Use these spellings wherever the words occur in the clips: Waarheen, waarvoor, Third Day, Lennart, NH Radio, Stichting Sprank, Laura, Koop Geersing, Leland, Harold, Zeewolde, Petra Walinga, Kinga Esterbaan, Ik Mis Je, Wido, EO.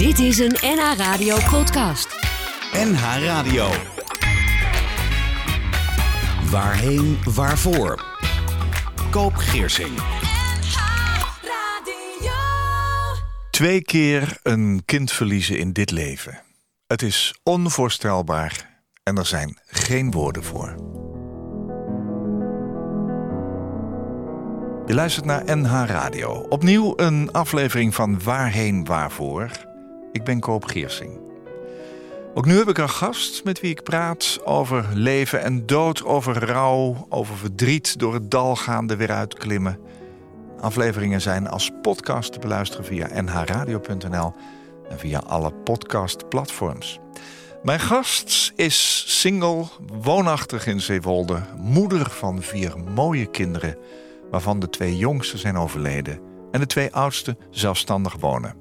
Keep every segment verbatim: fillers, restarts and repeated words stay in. Dit is een N H Radio podcast. N H Radio. Waarheen, waarvoor? Koop Geersing. Twee keer een kind verliezen in dit leven. Het is onvoorstelbaar en er zijn geen woorden voor. Je luistert naar N H Radio. Opnieuw een aflevering van Waarheen, waarvoor? Ik ben Koop Geersing. Ook nu heb ik een gast met wie ik praat over leven en dood, over rouw, over verdriet, door het dal gaande weer uitklimmen. Afleveringen zijn als podcast te beluisteren via n h radio punt n l en via alle podcastplatforms. Mijn gast is single, woonachtig in Zeewolde, moeder van vier mooie kinderen, waarvan de twee jongste zijn overleden en de twee oudste zelfstandig wonen.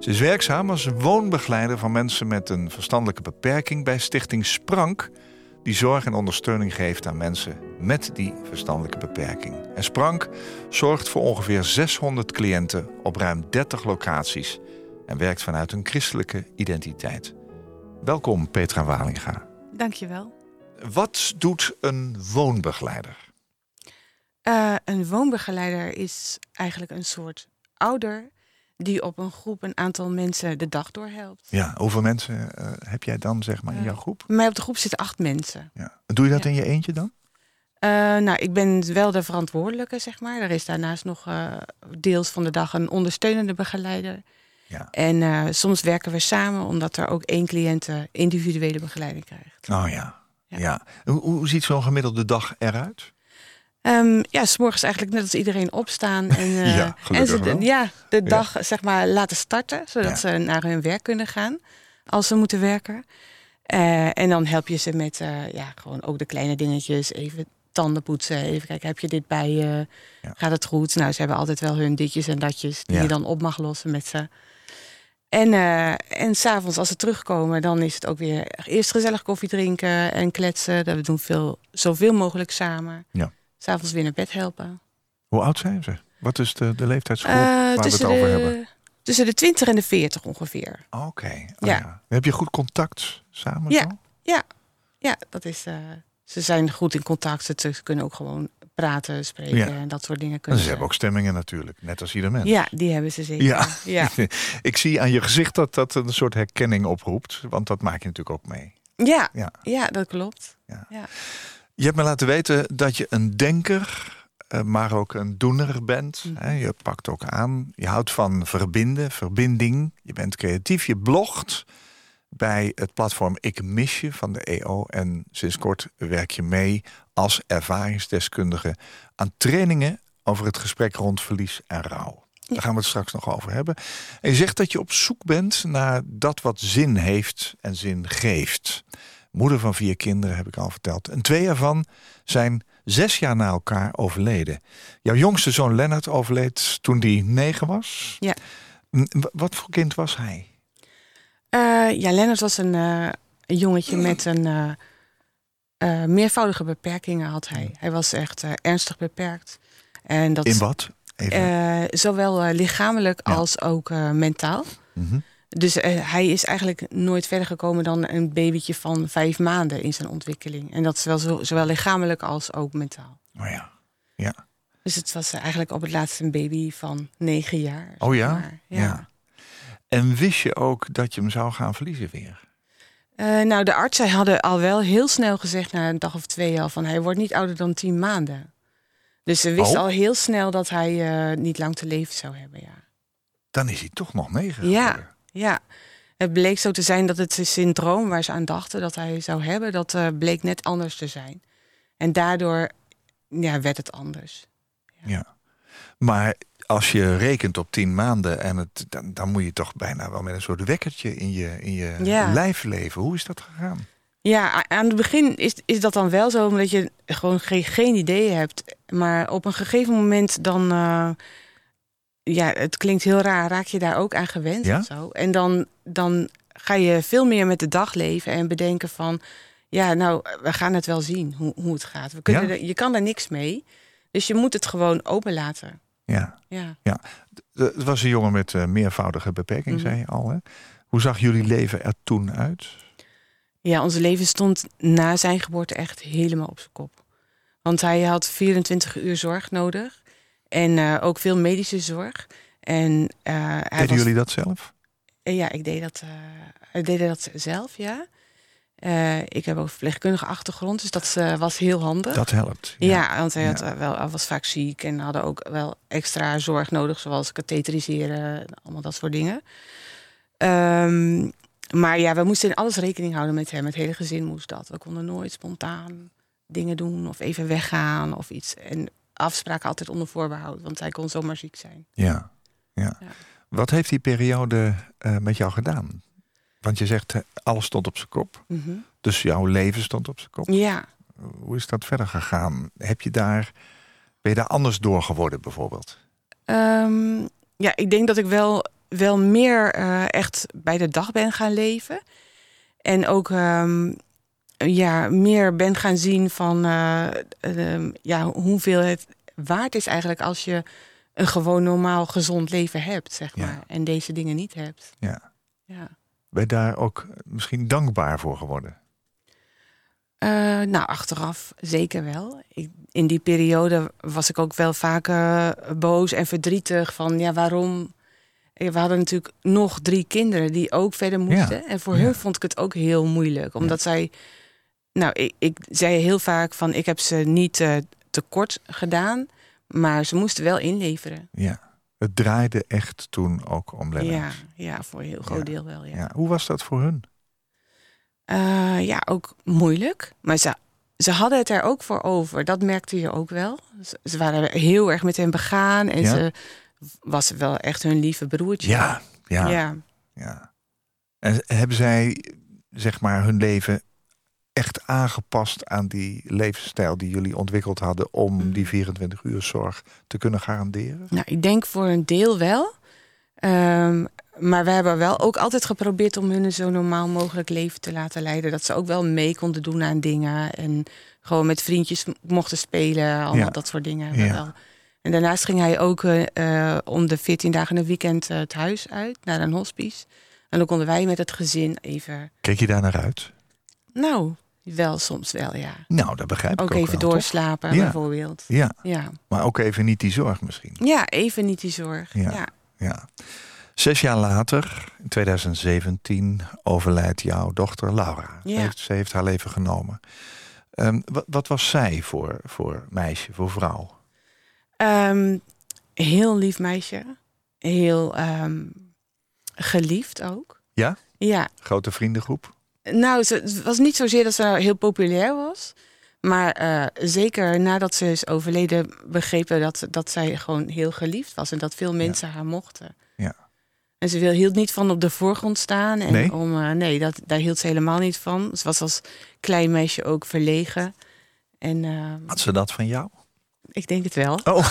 Ze is werkzaam als woonbegeleider van mensen met een verstandelijke beperking bij Stichting Sprank, die zorg en ondersteuning geeft aan mensen met die verstandelijke beperking. En Sprank zorgt voor ongeveer zeshonderd cliënten op ruim dertig locaties en werkt vanuit een christelijke identiteit. Welkom, Petra Walinga. Dank je wel. Wat doet een woonbegeleider? Uh, een woonbegeleider is eigenlijk een soort ouder die op een groep een aantal mensen de dag door helpt. Ja, hoeveel mensen uh, heb jij dan zeg maar in jouw groep? Bij mij op de groep zitten acht mensen. Ja. Doe je dat ja. in je eentje dan? Uh, nou, ik ben wel de verantwoordelijke, zeg maar. Er is daarnaast nog uh, deels van de dag een ondersteunende begeleider. Ja. En uh, soms werken we samen, omdat er ook één cliënt individuele begeleiding krijgt. Oh ja. ja. ja. Hoe, hoe ziet zo'n gemiddelde dag eruit? Um, ja, 's morgens eigenlijk net als iedereen opstaan en, uh, ja, en ze de, ja, de dag ja. zeg maar laten starten, zodat ja. ze naar hun werk kunnen gaan als ze moeten werken. Uh, en dan help je ze met uh, ja, gewoon ook de kleine dingetjes, even tanden poetsen, even kijken, heb je dit bij je, ja. gaat het goed? Nou, ze hebben altijd wel hun ditjes en datjes die ja. je dan op mag lossen met ze. En, uh, en s'avonds als ze terugkomen, dan is het ook weer eerst gezellig koffie drinken en kletsen. Dat we doen veel, zoveel mogelijk samen. Ja. 's avonds weer naar bed helpen. Hoe oud zijn ze? Wat is de, de leeftijdsgroep uh, waar we het over de, hebben? Tussen de twintig en de veertig ongeveer. Oké. Okay. Oh, ja. ja. Heb je goed contact samen? Ja, dan? ja. ja dat is, uh, ze zijn goed in contact. Ze kunnen ook gewoon praten, spreken ja. en dat soort dingen. Kunnen en ze, ze hebben ook stemmingen natuurlijk, net als ieder mens. Ja, die hebben ze zeker. Ja. Ja. Ik zie aan je gezicht dat dat een soort herkenning oproept. Want dat maak je natuurlijk ook mee. Ja, ja. ja dat klopt. Ja. ja. Je hebt me laten weten dat je een denker, maar ook een doener bent. Je pakt ook aan. Je houdt van verbinden, verbinding. Je bent creatief, je blogt bij het platform Ik Mis Je van de E O. En sinds kort werk je mee als ervaringsdeskundige aan trainingen over het gesprek rond verlies en rouw. Daar gaan we het straks nog over hebben. En je zegt dat je op zoek bent naar dat wat zin heeft en zin geeft. Moeder van vier kinderen, heb ik al verteld. En twee ervan zijn zes jaar na elkaar overleden. Jouw jongste zoon Lennart overleed toen hij negen was. Ja. Wat voor kind was hij? Uh, ja, Lennart was een uh, jongetje met een uh, uh, meervoudige beperkingen had hij. Hij was echt uh, ernstig beperkt. En dat In wat? Even. Uh, zowel uh, lichamelijk ja. als ook uh, mentaal. Mm-hmm. Dus uh, hij is eigenlijk nooit verder gekomen dan een babytje van vijf maanden in zijn ontwikkeling. En dat is wel zo, zowel lichamelijk als ook mentaal. Oh ja, ja. Dus het was uh, eigenlijk op het laatst een baby van negen jaar. Oh ja? Zeg maar. ja? Ja. En wist je ook dat je hem zou gaan verliezen weer? Uh, nou, de artsen hadden al wel heel snel gezegd na een dag of twee al van hij wordt niet ouder dan tien maanden. Dus ze wisten oh. al heel snel dat hij uh, niet lang te leven zou hebben, ja. Dan is hij toch nog negen ja. geworden. Ja, het bleek zo te zijn dat het syndroom waar ze aan dachten dat hij zou hebben, dat uh, bleek net anders te zijn. En daardoor ja, werd het anders. Ja. ja, maar als je rekent op tien maanden, en het, dan, dan moet je toch bijna wel met een soort wekkertje in je, in je ja. lijf leven. Hoe is dat gegaan? Ja, aan het begin is, is dat dan wel zo, omdat je gewoon geen, geen idee hebt. Maar op een gegeven moment dan... Uh, Ja, het klinkt heel raar. Raak je daar ook aan gewend ja? of zo? En dan, dan ga je veel meer met de dag leven en bedenken van... ja, nou, we gaan het wel zien hoe, hoe het gaat. We kunnen ja? er, je kan daar niks mee. Dus je moet het gewoon openlaten. Ja. Ja. Ja. Het was een jongen met uh, meervoudige beperking, mm-hmm. zei je al. Hè? Hoe zag jullie leven er toen uit? Ja, ons leven stond na zijn geboorte echt helemaal op zijn kop. Want hij had vierentwintig uur zorg nodig. En uh, ook veel medische zorg. En, uh, hij Deden was... jullie dat zelf? Uh, ja, ik deed dat, uh, deed dat zelf, ja. Uh, ik heb ook een verpleegkundige achtergrond, dus dat uh, was heel handig. Dat helpt. Ja, ja want hij ja. Had, uh, wel, hij was vaak ziek en hadden ook wel extra zorg nodig, zoals katheteriseren, allemaal dat soort dingen. Um, maar ja, we moesten in alles rekening houden met hem. Het hele gezin moest dat. We konden nooit spontaan dingen doen of even weggaan of iets. En afspraken altijd onder voorbehoud, want hij kon zomaar ziek zijn. Ja, ja. ja. Wat heeft die periode uh, met jou gedaan? Want je zegt, alles stond op zijn kop. Mm-hmm. Dus jouw leven stond op zijn kop. Ja. Hoe is dat verder gegaan? Heb je daar, ben je daar anders door geworden bijvoorbeeld? Um, ja, ik denk dat ik wel, wel meer uh, echt bij de dag ben gaan leven. En ook um, ja, meer ben gaan zien van uh, uh, ja, hoeveel het waard is eigenlijk als je een gewoon normaal gezond leven hebt, zeg maar. Ja. En deze dingen niet hebt. Ja. Ja. Ben je daar ook misschien dankbaar voor geworden? Uh, nou, achteraf zeker wel. Ik, in die periode was ik ook wel vaak uh, boos en verdrietig. Van ja, waarom? We hadden natuurlijk nog drie kinderen die ook verder moesten. Ja. En voor ja. hun vond ik het ook heel moeilijk. Omdat ja. zij... Nou, ik, ik zei heel vaak van ik heb ze niet uh, tekort gedaan. Maar ze moesten wel inleveren. Ja. Het draaide echt toen ook om Lennart. Ja, ja, voor een heel groot ja. deel wel. Ja. Ja. Hoe was dat voor hun? Uh, ja, ook moeilijk. Maar ze, ze hadden het er ook voor over. Dat merkte je ook wel. Ze, ze waren heel erg met hem begaan. En ja. ze was wel echt hun lieve broertje. Ja, ja, ja. ja. En hebben zij, zeg maar, hun leven echt aangepast aan die levensstijl die jullie ontwikkeld hadden om die vierentwintig uur zorg te kunnen garanderen? Nou, ik denk voor een deel wel. Um, maar we hebben wel ook altijd geprobeerd om hun een zo normaal mogelijk leven te laten leiden. Dat ze ook wel mee konden doen aan dingen. En gewoon met vriendjes mochten spelen. Allemaal ja. dat soort dingen. Ja. Wel. En daarnaast ging hij ook uh, om de veertien dagen een weekend uh, het huis uit. Naar een hospice. En dan konden wij met het gezin even... Keek je daar naar uit? Nou... Wel, soms wel, ja. Nou, dat begrijp ik ook. Ook even wel, doorslapen, ja. bijvoorbeeld. Ja. ja, maar ook even niet die zorg misschien. Ja, even niet die zorg, ja. ja. ja. Zes jaar later, in twintig zeventien, overlijdt jouw dochter Laura. Ja. Ze, heeft, ze heeft haar leven genomen. Um, wat, wat was zij voor, voor meisje, voor vrouw? Um, heel lief meisje. Heel um, geliefd ook. Ja? Ja. Grote vriendengroep? Nou, het was niet zozeer dat ze heel populair was. Maar uh, zeker nadat ze is overleden begrepen dat, dat zij gewoon heel geliefd was. En dat veel mensen ja. haar mochten. Ja. En ze hield niet van op de voorgrond staan. En nee, om, uh, nee dat, daar hield ze helemaal niet van. Ze was als klein meisje ook verlegen. En, uh, had ze dat van jou? Ik denk het wel. Oh,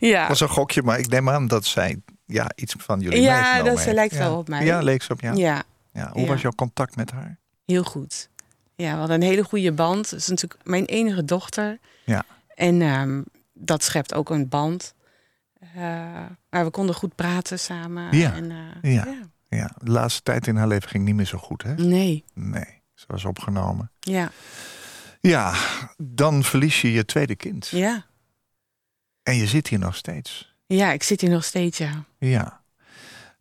ja. Dat was een gokje, maar ik neem aan dat zij ja, iets van jullie ja, meegenomen heeft. Ja, dat lijkt wel op mij. Ja, leek ze op jou. Ja. Ja, hoe ja. was jouw contact met haar? Heel goed. Ja, we hadden een hele goede band. Ze is natuurlijk mijn enige dochter. Ja. En um, dat schept ook een band. Uh, maar we konden goed praten samen. Ja. En, uh, ja. Ja. ja. De laatste tijd in haar leven ging niet meer zo goed, hè? Nee. Nee, ze was opgenomen. Ja. Ja, dan verlies je je tweede kind. Ja. En je zit hier nog steeds. Ja, ik zit hier nog steeds, ja. Ja.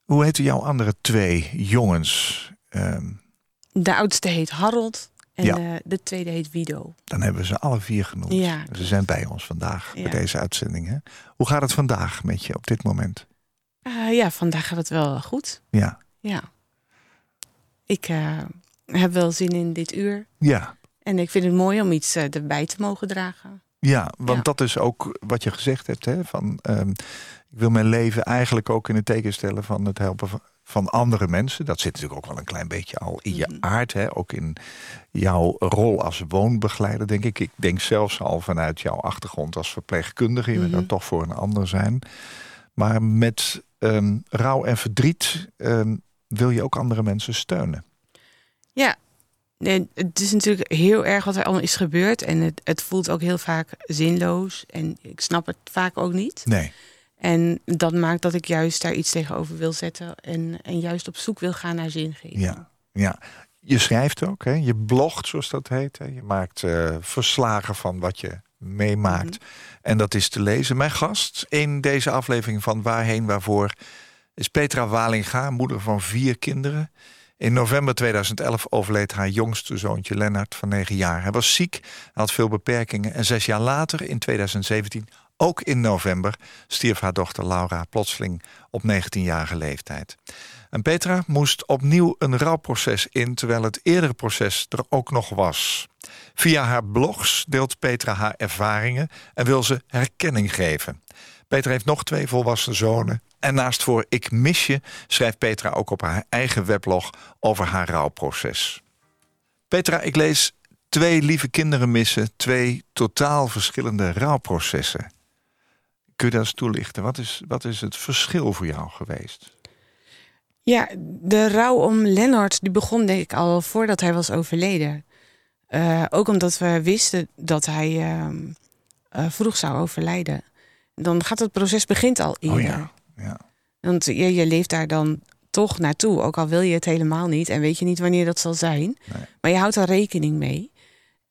Hoe heten jouw andere twee jongens? Um... De oudste heet Harold en ja. de, de tweede heet Wido. Dan hebben we ze alle vier genoemd. Ja. Ze zijn bij ons vandaag, ja. bij deze uitzending. Hè? Hoe gaat het vandaag met je op dit moment? Uh, ja, vandaag gaat het wel goed. Ja. ja. Ik uh, heb wel zin in dit uur. Ja. En ik vind het mooi om iets uh, erbij te mogen dragen. Ja, want ja. dat is ook wat je gezegd hebt. Hè? Van, um, ik wil mijn leven eigenlijk ook in het teken stellen van het helpen van andere mensen. Dat zit natuurlijk ook wel een klein beetje al in je mm-hmm. aard. Hè? Ook in jouw rol als woonbegeleider, denk ik. Ik denk zelfs al vanuit jouw achtergrond als verpleegkundige. Je mm-hmm. wil dan toch voor een ander zijn. Maar met um, rouw en verdriet um, wil je ook andere mensen steunen. Ja. Nee, het is natuurlijk heel erg wat er allemaal is gebeurd. En het, het voelt ook heel vaak zinloos. En ik snap het vaak ook niet. Nee. En dat maakt dat ik juist daar iets tegenover wil zetten. En, en juist op zoek wil gaan naar zingeving. Ja, ja. Je schrijft ook, hè? Je blogt, zoals dat heet. Hè? Je maakt uh, verslagen van wat je meemaakt. Mm-hmm. En dat is te lezen. Mijn gast in deze aflevering van Waarheen, waarvoor is Petra Walinga, moeder van vier kinderen. In november tweeduizend elf overleed haar jongste zoontje Lennart van negen jaar. Hij was ziek, had veel beperkingen. En zes jaar later, in tweeduizend zeventien, ook in november, stierf haar dochter Laura plotseling op negentienjarige leeftijd. En Petra moest opnieuw een rouwproces in, terwijl het eerdere proces er ook nog was. Via haar blogs deelt Petra haar ervaringen en wil ze herkenning geven. Petra heeft nog twee volwassen zonen. En naast voor Ik Mis Je schrijft Petra ook op haar eigen weblog over haar rouwproces. Petra, ik lees twee lieve kinderen missen, twee totaal verschillende rouwprocessen. Kun je dat eens toelichten? Wat is, wat is het verschil voor jou geweest? Ja, de rouw om Lennart die begon denk ik al voordat hij was overleden. Uh, ook omdat we wisten dat hij uh, uh, vroeg zou overlijden. Dan gaat het proces begint al eerder. Oh ja, ja. Want je, je leeft daar dan toch naartoe. Ook al wil je het helemaal niet. En weet je niet wanneer dat zal zijn. Nee. Maar je houdt er rekening mee.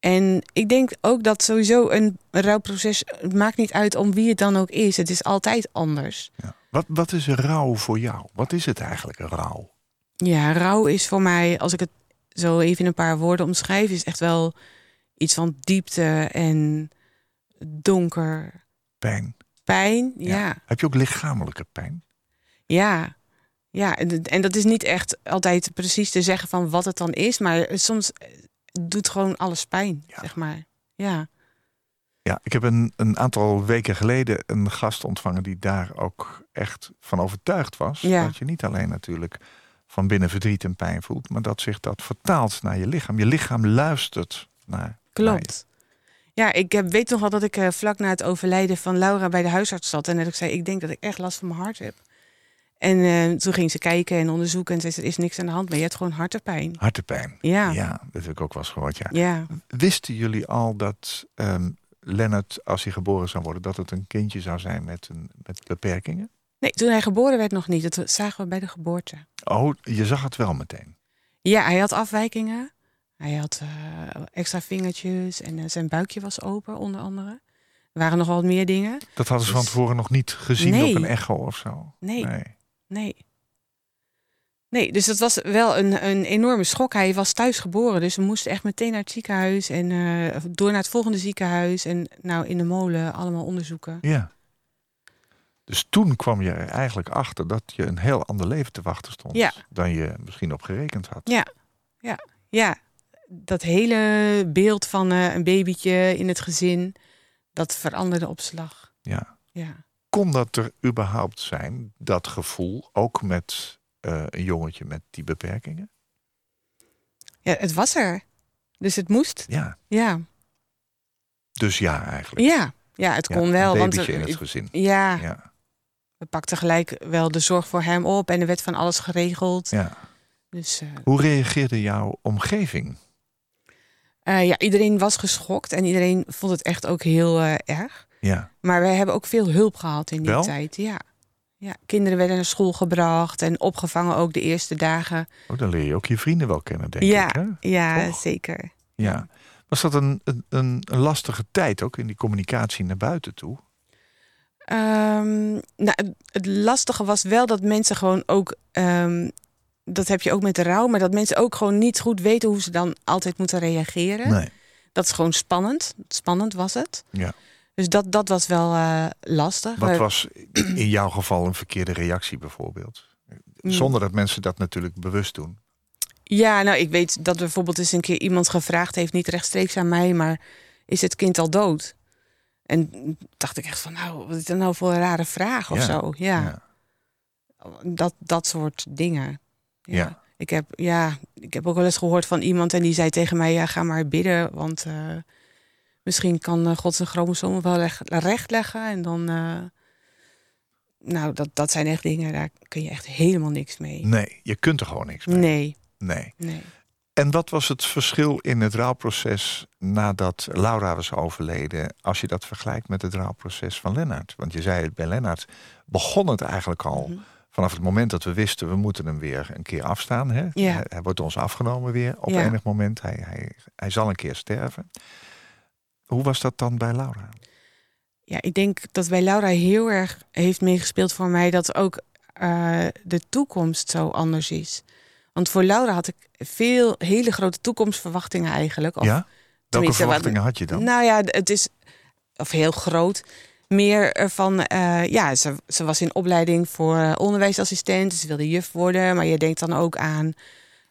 En ik denk ook dat sowieso een rouwproces... Het maakt niet uit om wie het dan ook is. Het is altijd anders. Ja. Wat, wat is rouw voor jou? Wat is het eigenlijk, rouw? Ja, rouw is voor mij... Als ik het zo even in een paar woorden omschrijf... is echt wel iets van diepte en donker. Pijn. Pijn, ja. ja. Heb je ook lichamelijke pijn? Ja, ja. En dat is niet echt altijd precies te zeggen van wat het dan is, maar soms doet gewoon alles pijn, ja. zeg maar. Ja. Ja, ik heb een, een aantal weken geleden een gast ontvangen die daar ook echt van overtuigd was. Ja. Dat je niet alleen natuurlijk van binnen verdriet en pijn voelt, maar dat zich dat vertaalt naar je lichaam. Je lichaam luistert naar. Klopt. Ja, ik heb, weet nog wel dat ik uh, vlak na het overlijden van Laura bij de huisarts zat. En dat ik zei, ik denk dat ik echt last van mijn hart heb. En uh, toen ging ze kijken en onderzoeken. En zei ze, er is niks aan de hand mee. Je hebt gewoon hartepijn. Hartepijn. Ja. Ja, dat heb ik ook wel eens gehoord, ja. ja. Wisten jullie al dat um, Lennart, als hij geboren zou worden... dat het een kindje zou zijn met, een, met beperkingen? Nee, toen hij geboren werd nog niet. Dat zagen we bij de geboorte. Oh, je zag het wel meteen? Ja, hij had afwijkingen. Hij had uh, extra vingertjes en uh, zijn buikje was open, onder andere. Er waren nog wat meer dingen. Dat hadden ze dus... van tevoren nog niet gezien nee. op een echo of zo? Nee. nee, nee. Nee, dus dat was wel een, een enorme schok. Hij was thuis geboren, dus we moesten echt meteen naar het ziekenhuis... en uh, door naar het volgende ziekenhuis en nou in de molen allemaal onderzoeken. Ja. Dus toen kwam je er eigenlijk achter dat je een heel ander leven te wachten stond... Ja. dan je misschien op gerekend had. Ja, ja, ja. Dat hele beeld van uh, een babytje in het gezin, dat veranderde op slag. Ja. ja. Kon dat er überhaupt zijn, dat gevoel, ook met uh, een jongetje met die beperkingen? Ja, het was er. Dus het moest. Ja. ja. Dus ja, eigenlijk. Ja, ja het kon ja, wel. Een babytje want, in het gezin. Ja. ja. We pakten gelijk wel de zorg voor hem op en er werd van alles geregeld. Ja. Dus, uh, Hoe reageerde jouw omgeving? Uh, ja, iedereen was geschokt en iedereen vond het echt ook heel uh, erg. Ja. Maar we hebben ook veel hulp gehad in die Wel? tijd. Ja. Ja, kinderen werden naar school gebracht en opgevangen ook de eerste dagen. Oh, dan leer je ook je vrienden wel kennen, denk ja, ik. Hè? Ja, Toch? zeker. Ja. Was dat een, een, een lastige tijd ook in die communicatie naar buiten toe? Um, nou, het lastige was wel dat mensen gewoon ook... Um, dat heb je ook met de rouw, maar dat mensen ook gewoon niet goed weten... hoe ze dan altijd moeten reageren. Nee. Dat is gewoon spannend. Spannend was het. Ja. Dus dat, dat was wel uh, lastig. Wat maar... was in jouw geval een verkeerde reactie bijvoorbeeld? Zonder dat mensen dat natuurlijk bewust doen. Ja, nou, ik weet dat bijvoorbeeld eens een keer iemand gevraagd heeft... niet rechtstreeks aan mij, maar is het kind al dood? En dacht ik echt van, nou, wat is dat nou voor een rare vraag of ja. zo? Ja. ja. Dat, dat soort dingen... Ja. ja. Ik heb, ja, ik heb ook wel eens gehoord van iemand en die zei tegen mij... ja, ga maar bidden, want uh, misschien kan God zijn chromosomen wel recht leggen. En dan, uh, nou, dat, dat zijn echt dingen, daar kun je echt helemaal niks mee. Nee, je kunt er gewoon niks mee. Nee. Nee. nee. En wat was het verschil in het rouwproces nadat Laura was overleden, als je dat vergelijkt met het rouwproces van Lennart? Want je zei het, bij Lennart begon het eigenlijk al mm-hmm. vanaf het moment dat we wisten, we moeten hem weer een keer afstaan. Hè? Yeah. Hij, hij wordt ons afgenomen weer op yeah. enig moment. Hij, hij, hij zal een keer sterven. Hoe was dat dan bij Laura? Ja, ik denk dat bij Laura heel erg heeft meegespeeld voor mij dat ook uh, de toekomst zo anders is. Want voor Laura had ik veel hele grote toekomstverwachtingen eigenlijk. Of, ja? Welke verwachtingen wat, had je dan? Nou ja, het is of heel groot. Meer van, uh, ja, ze, ze was in opleiding voor onderwijsassistent. Ze wilde juf worden, maar je denkt dan ook aan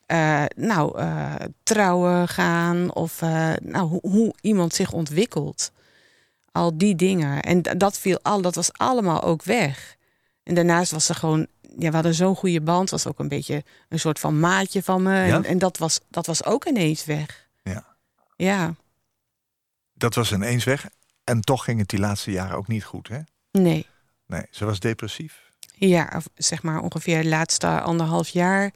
uh, nou, uh, trouwen gaan. Of uh, nou, hoe, hoe iemand zich ontwikkelt. Al die dingen. En dat, viel al, dat was allemaal ook weg. En daarnaast was ze gewoon... Ja, we hadden zo'n goede band. Was ook een beetje een soort van maatje van me. Ja? En, en dat, was, dat was ook ineens weg. Ja. Ja. Dat was ineens weg. En toch ging het die laatste jaren ook niet goed, hè? Nee. Nee, ze was depressief. Ja, zeg maar ongeveer het laatste anderhalf jaar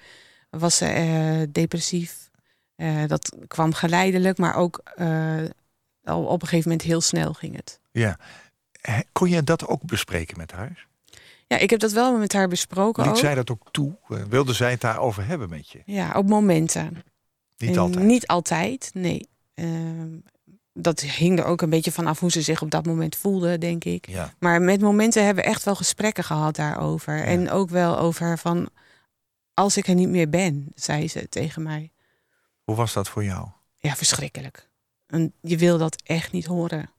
was ze uh, depressief. Uh, dat kwam geleidelijk, maar ook uh, op een gegeven moment heel snel ging het. Ja. Kon je dat ook bespreken met haar? Ja, ik heb dat wel met haar besproken. Liet ook. Zij dat ook toe? Wilde zij het daarover hebben met je? Ja, op momenten. Niet en altijd? Niet altijd, nee. Uh, dat hing er ook een beetje vanaf hoe ze zich op dat moment voelde, denk ik. Ja. Maar met momenten hebben we echt wel gesprekken gehad daarover. Ja. En ook wel over van, als ik er niet meer ben, zei ze tegen mij. Hoe was dat voor jou? Ja, verschrikkelijk. En je wil dat echt niet horen.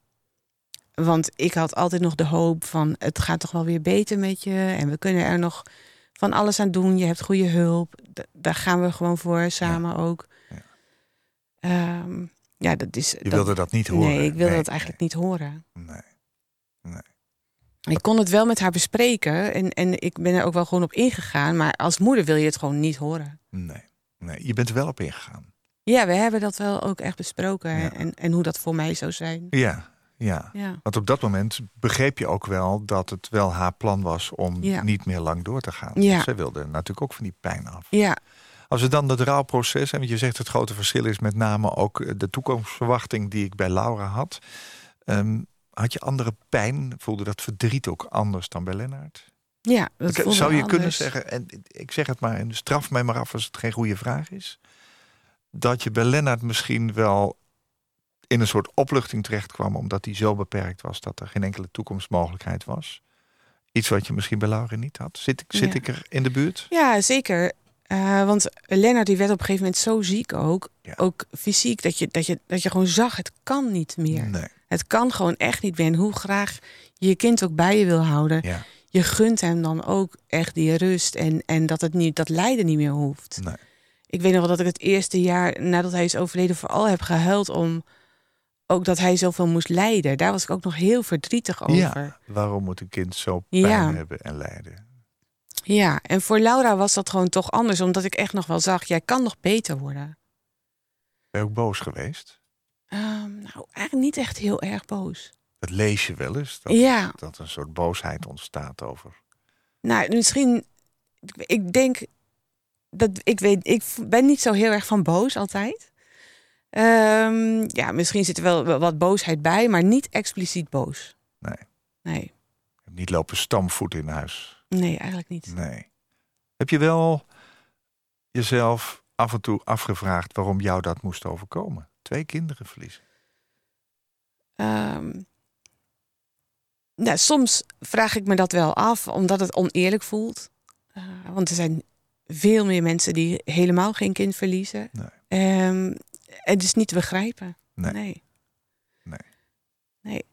Want ik had altijd nog de hoop van, het gaat toch wel weer beter met je. En we kunnen er nog van alles aan doen. Je hebt goede hulp. D- daar gaan we gewoon voor, samen ja. ook. Ja. Um, ja, dat is, je wilde dat, dat niet horen? Nee, ik wilde nee, dat eigenlijk nee. niet horen. Nee. nee. Ik kon het wel met haar bespreken. En, en ik ben er ook wel gewoon op ingegaan. Maar als moeder wil je het gewoon niet horen. Nee, nee. Je bent er wel op ingegaan. Ja, we hebben dat wel ook echt besproken. Ja. En, en hoe dat voor mij zou zijn. Ja. Ja. ja, want op dat moment begreep je ook wel dat het wel haar plan was om ja. niet meer lang door te gaan. Ja. Zij wilde natuurlijk ook van die pijn af. Ja. Als we dan dat rouwproces, en want je zegt het grote verschil is met name ook de toekomstverwachting die ik bij Laura had. Um, had je andere pijn? Voelde dat verdriet ook anders dan bij Lennart? Ja, dat voelde Zou je anders. kunnen zeggen, en ik zeg het maar, en straf mij maar af als het geen goede vraag is, dat je bij Lennart misschien wel in een soort opluchting terecht kwam, omdat hij zo beperkt was dat er geen enkele toekomstmogelijkheid was. Iets wat je misschien bij Laura niet had. Zit ik, zit ja. ik er in de buurt? Ja, zeker. Uh, want Lennart die werd op een gegeven moment zo ziek ook. Ja. Ook fysiek. Dat je, dat, je, dat je gewoon zag, het kan niet meer. Nee. Het kan gewoon echt niet meer. En hoe graag je je kind ook bij je wil houden. Ja. Je gunt hem dan ook echt die rust. En, en dat het niet, dat lijden niet meer hoeft. Nee. Ik weet nog wel dat ik het eerste jaar nadat hij is overleden vooral heb gehuild om... Ook dat hij zoveel moest lijden. Daar was ik ook nog heel verdrietig over. Ja, waarom moet een kind zo pijn ja. hebben en lijden? Ja, en voor Laura was dat gewoon toch anders. Omdat ik echt nog wel zag, jij kan nog beter worden. Ben je ook boos geweest? Um, nou, eigenlijk niet echt heel erg boos. Dat lees je wel eens? Dat, ja. dat een soort boosheid ontstaat over... Nou, misschien... Ik denk... dat ik weet, ik ben niet zo heel erg van boos altijd... Um, ja, misschien zit er wel wat boosheid bij, maar niet expliciet boos. Nee. Nee. Niet lopen stamvoet in huis. Nee, eigenlijk niet. Nee. Heb je wel jezelf af en toe afgevraagd waarom jou dat moest overkomen? Twee kinderen verliezen. Um, nou, soms vraag ik me dat wel af, omdat het oneerlijk voelt. Uh, want er zijn veel meer mensen die helemaal geen kind verliezen. Nee. Um, Het is niet te begrijpen. Nee. Nee. nee. nee.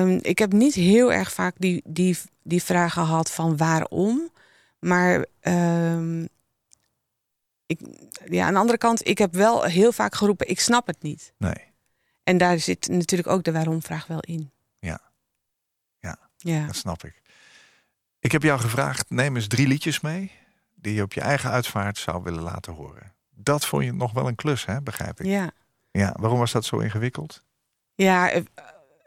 Um, ik heb niet heel erg vaak die, die, die vraag gehad van waarom. Maar um, ik, ja, aan de andere kant, ik heb wel heel vaak geroepen, ik snap het niet. Nee. En daar zit natuurlijk ook de waarom-vraag wel in. Ja. ja, ja, dat snap ik. Ik heb jou gevraagd, neem eens drie liedjes mee die je op je eigen uitvaart zou willen laten horen. Dat vond je nog wel een klus, hè? Begrijp ik. Ja. Ja. Waarom was dat zo ingewikkeld? Ja,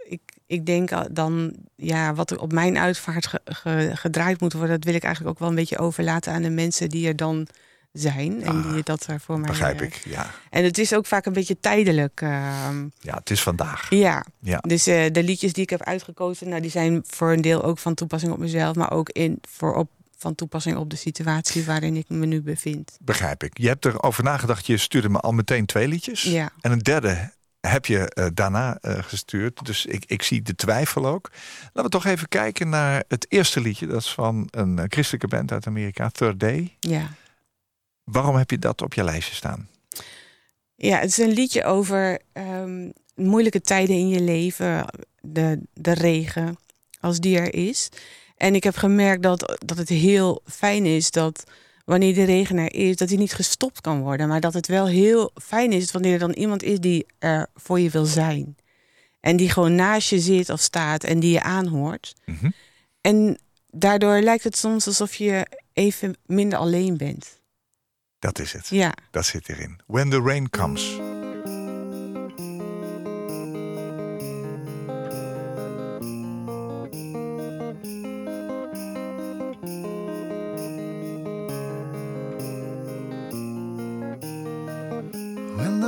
ik, ik denk dan... Ja, wat er op mijn uitvaart ge, ge, gedraaid moet worden... dat wil ik eigenlijk ook wel een beetje overlaten aan de mensen... die er dan zijn en ah, die dat er voor mij begrijp ik, ja. En het is ook vaak een beetje tijdelijk. Uh, ja, het is vandaag. Ja, ja. Dus uh, de liedjes die ik heb uitgekozen, nou, die zijn voor een deel ook van toepassing op mezelf, maar ook in, voor op, van toepassing op de situatie waarin ik me nu bevind. Begrijp ik. Je hebt erover nagedacht, je stuurde me al meteen twee liedjes. Ja. En een derde heb je uh, daarna uh, gestuurd. Dus ik, ik zie de twijfel ook. Laten we toch even kijken naar het eerste liedje. Dat is van een uh, christelijke band uit Amerika, Third Day. Ja. Waarom heb je dat op je lijstje staan? Ja, het is een liedje over um, moeilijke tijden in je leven. De, de regen, als die er is. En ik heb gemerkt dat, dat het heel fijn is dat wanneer de regen er is, dat die niet gestopt kan worden. Maar dat het wel heel fijn is wanneer er dan iemand is die er voor je wil zijn. En die gewoon naast je zit of staat en die je aanhoort. Mm-hmm. En daardoor lijkt het soms alsof je even minder alleen bent. Dat is het. Ja. Dat zit erin. When the rain comes. When